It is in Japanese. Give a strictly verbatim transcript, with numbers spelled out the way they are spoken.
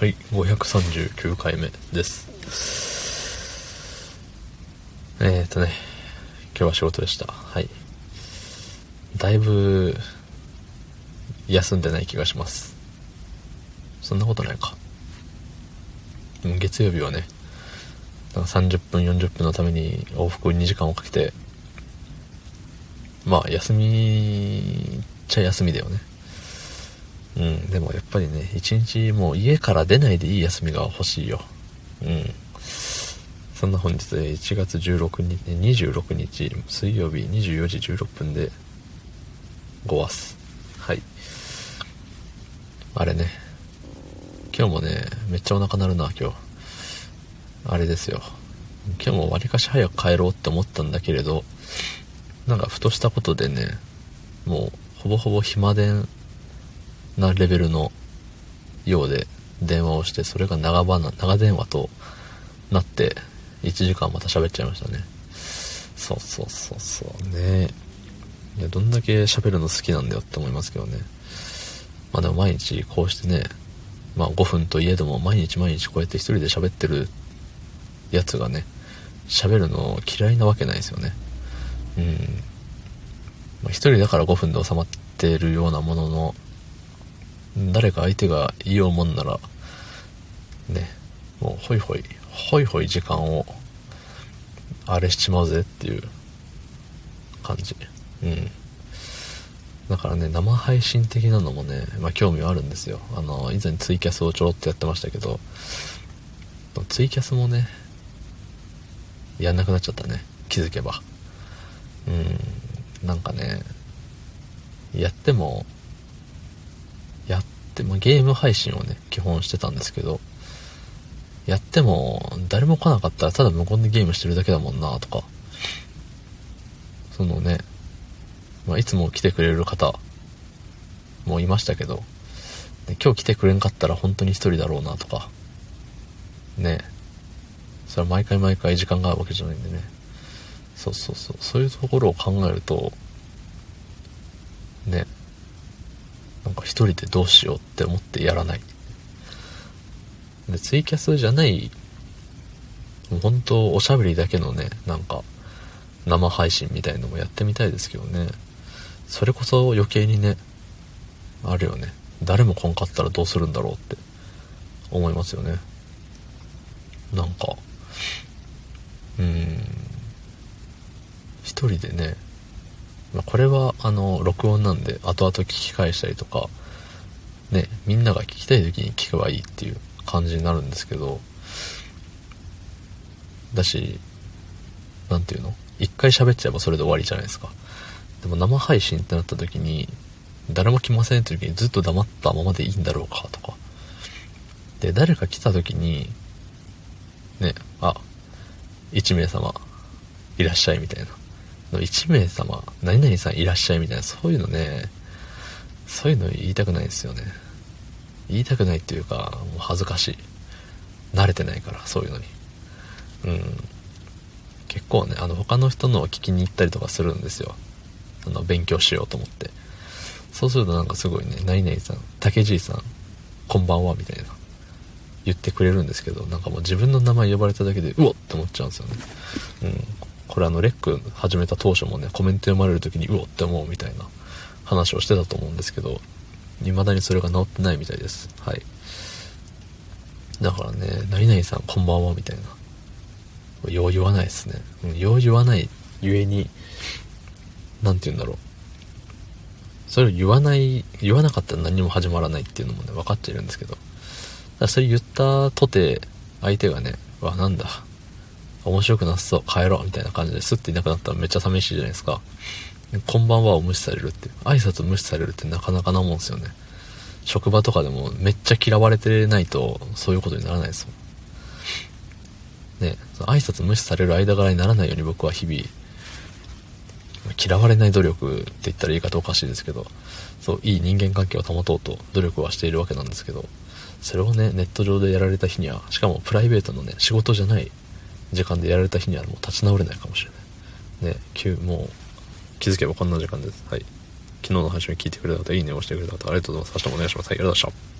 はい、ごひゃくさんじゅうきゅうかいめです。えっとね、今日は仕事でした。はい。だいぶ休んでない気がします。そんなことないか。月曜日はね、さんじゅっぷん、よんじゅっぷんのために往復にじかんをかけて、まあ、休みっちゃ休みだよね。うん、でもやっぱりね、一日もう家から出ないでいい休みが欲しいよ。うん。そんな本日、いちがつじゅうろくにち、にじゅうろくにち、水曜日にじゅうよじじゅうろっぷんで、ごわす。はい。あれね、今日もね、めっちゃお腹鳴るな、今日。あれですよ。今日もわりかし早く帰ろうって思ったんだけれど、なんかふとしたことでね、もうほぼほぼ暇電なレベルのようで電話をして、それが長話、長電話となっていちじかんまた喋っちゃいましたね。そうそうそうそうね。いや、どんだけ喋るの好きなんだよって思いますけどね。まあでも毎日こうしてね、まあごふんといえども毎日毎日こうやって一人で喋ってるやつがね、喋るの嫌いなわけないですよね。うん。まあ、一人だからごふんで収まってるようなものの、誰か相手が言おうもんならね、もうホイホイホイホイ時間をあれしちまうぜっていう感じ。うん。だからね、生配信的なのもね、まあ興味はあるんですよ。あの以前ツイキャスをちょろっとやってましたけど、ツイキャスもね、やんなくなっちゃったね、気づけば。うん、なんかね、やってもやってもゲーム配信をね基本してたんですけど、やっても誰も来なかったらただ無言でゲームしてるだけだもんなとか、そのね、まあ、いつも来てくれる方もいましたけど、今日来てくれんかったら本当に一人だろうなとかね。それは毎回毎回時間があるわけじゃないんでね。そうそうそう、そういうところを考えるとね、なんか一人でどうしようって思ってやらないで、ツイキャスじゃない、もう本当おしゃべりだけのね、なんか生配信みたいのもやってみたいですけどね。それこそ余計にね、あるよね、誰も来んかったらどうするんだろうって思いますよね。なんかうーん、一人でね、まあ、これはあの録音なんで後々聞き返したりとかね、みんなが聞きたい時に聞けばいいっていう感じになるんですけど、だし、なんていうの、一回喋っちゃえばそれで終わりじゃないですか。でも生配信ってなった時に、誰も来ませんって時にずっと黙ったままでいいんだろうかとかで、誰か来た時にね、あ、いち名様いらっしゃいみたいな、いち名様何々さんいらっしゃいみたいな、そういうのね、そういうの言いたくないですよね。言いたくないっていうか、もう恥ずかしい、慣れてないからそういうのに。うん、結構ね、あの他の人のを聞きに行ったりとかするんですよ、あの勉強しようと思って。そうするとなんかすごいね、何々さん、竹爺さんこんばんはみたいな言ってくれるんですけど、なんかもう自分の名前呼ばれただけでうおって思っちゃうんですよね。うん、これあのレック始めた当初もね、コメント読まれる時にうおって思うみたいな話をしてたと思うんですけど、未だにそれが治ってないみたいです。はい。だからね、何々さんこんばんはみたいな、よう言わないですね。よう言わないゆえに、なんて言うんだろう、それを言わない、言わなかったら何も始まらないっていうのもね、分かっているんですけど、それ言ったとて相手がね、わ、なんだ面白くなさそう、帰ろうみたいな感じでスッていなくなったらめっちゃ寂しいじゃないですか。こんばんはを無視されるって、挨拶無視されるってなかなかなもんですよね。職場とかでもめっちゃ嫌われてないとそういうことにならないですもんね。挨拶無視される間柄にならないように、僕は日々嫌われない努力って言ったら言い方おかしいですけど、そう、いい人間関係を保とうと努力はしているわけなんですけど、それをね、ネット上でやられた日には、しかもプライベートのね、仕事じゃない時間でやられた日にはもう立ち直れないかもしれないね。急、もう気づけばこんな時間です。はい。昨日の配信を聞いてくれた方、いいねを押してくれた方、ありがとうございます。明日もお願いします。はい、ありがとうございました。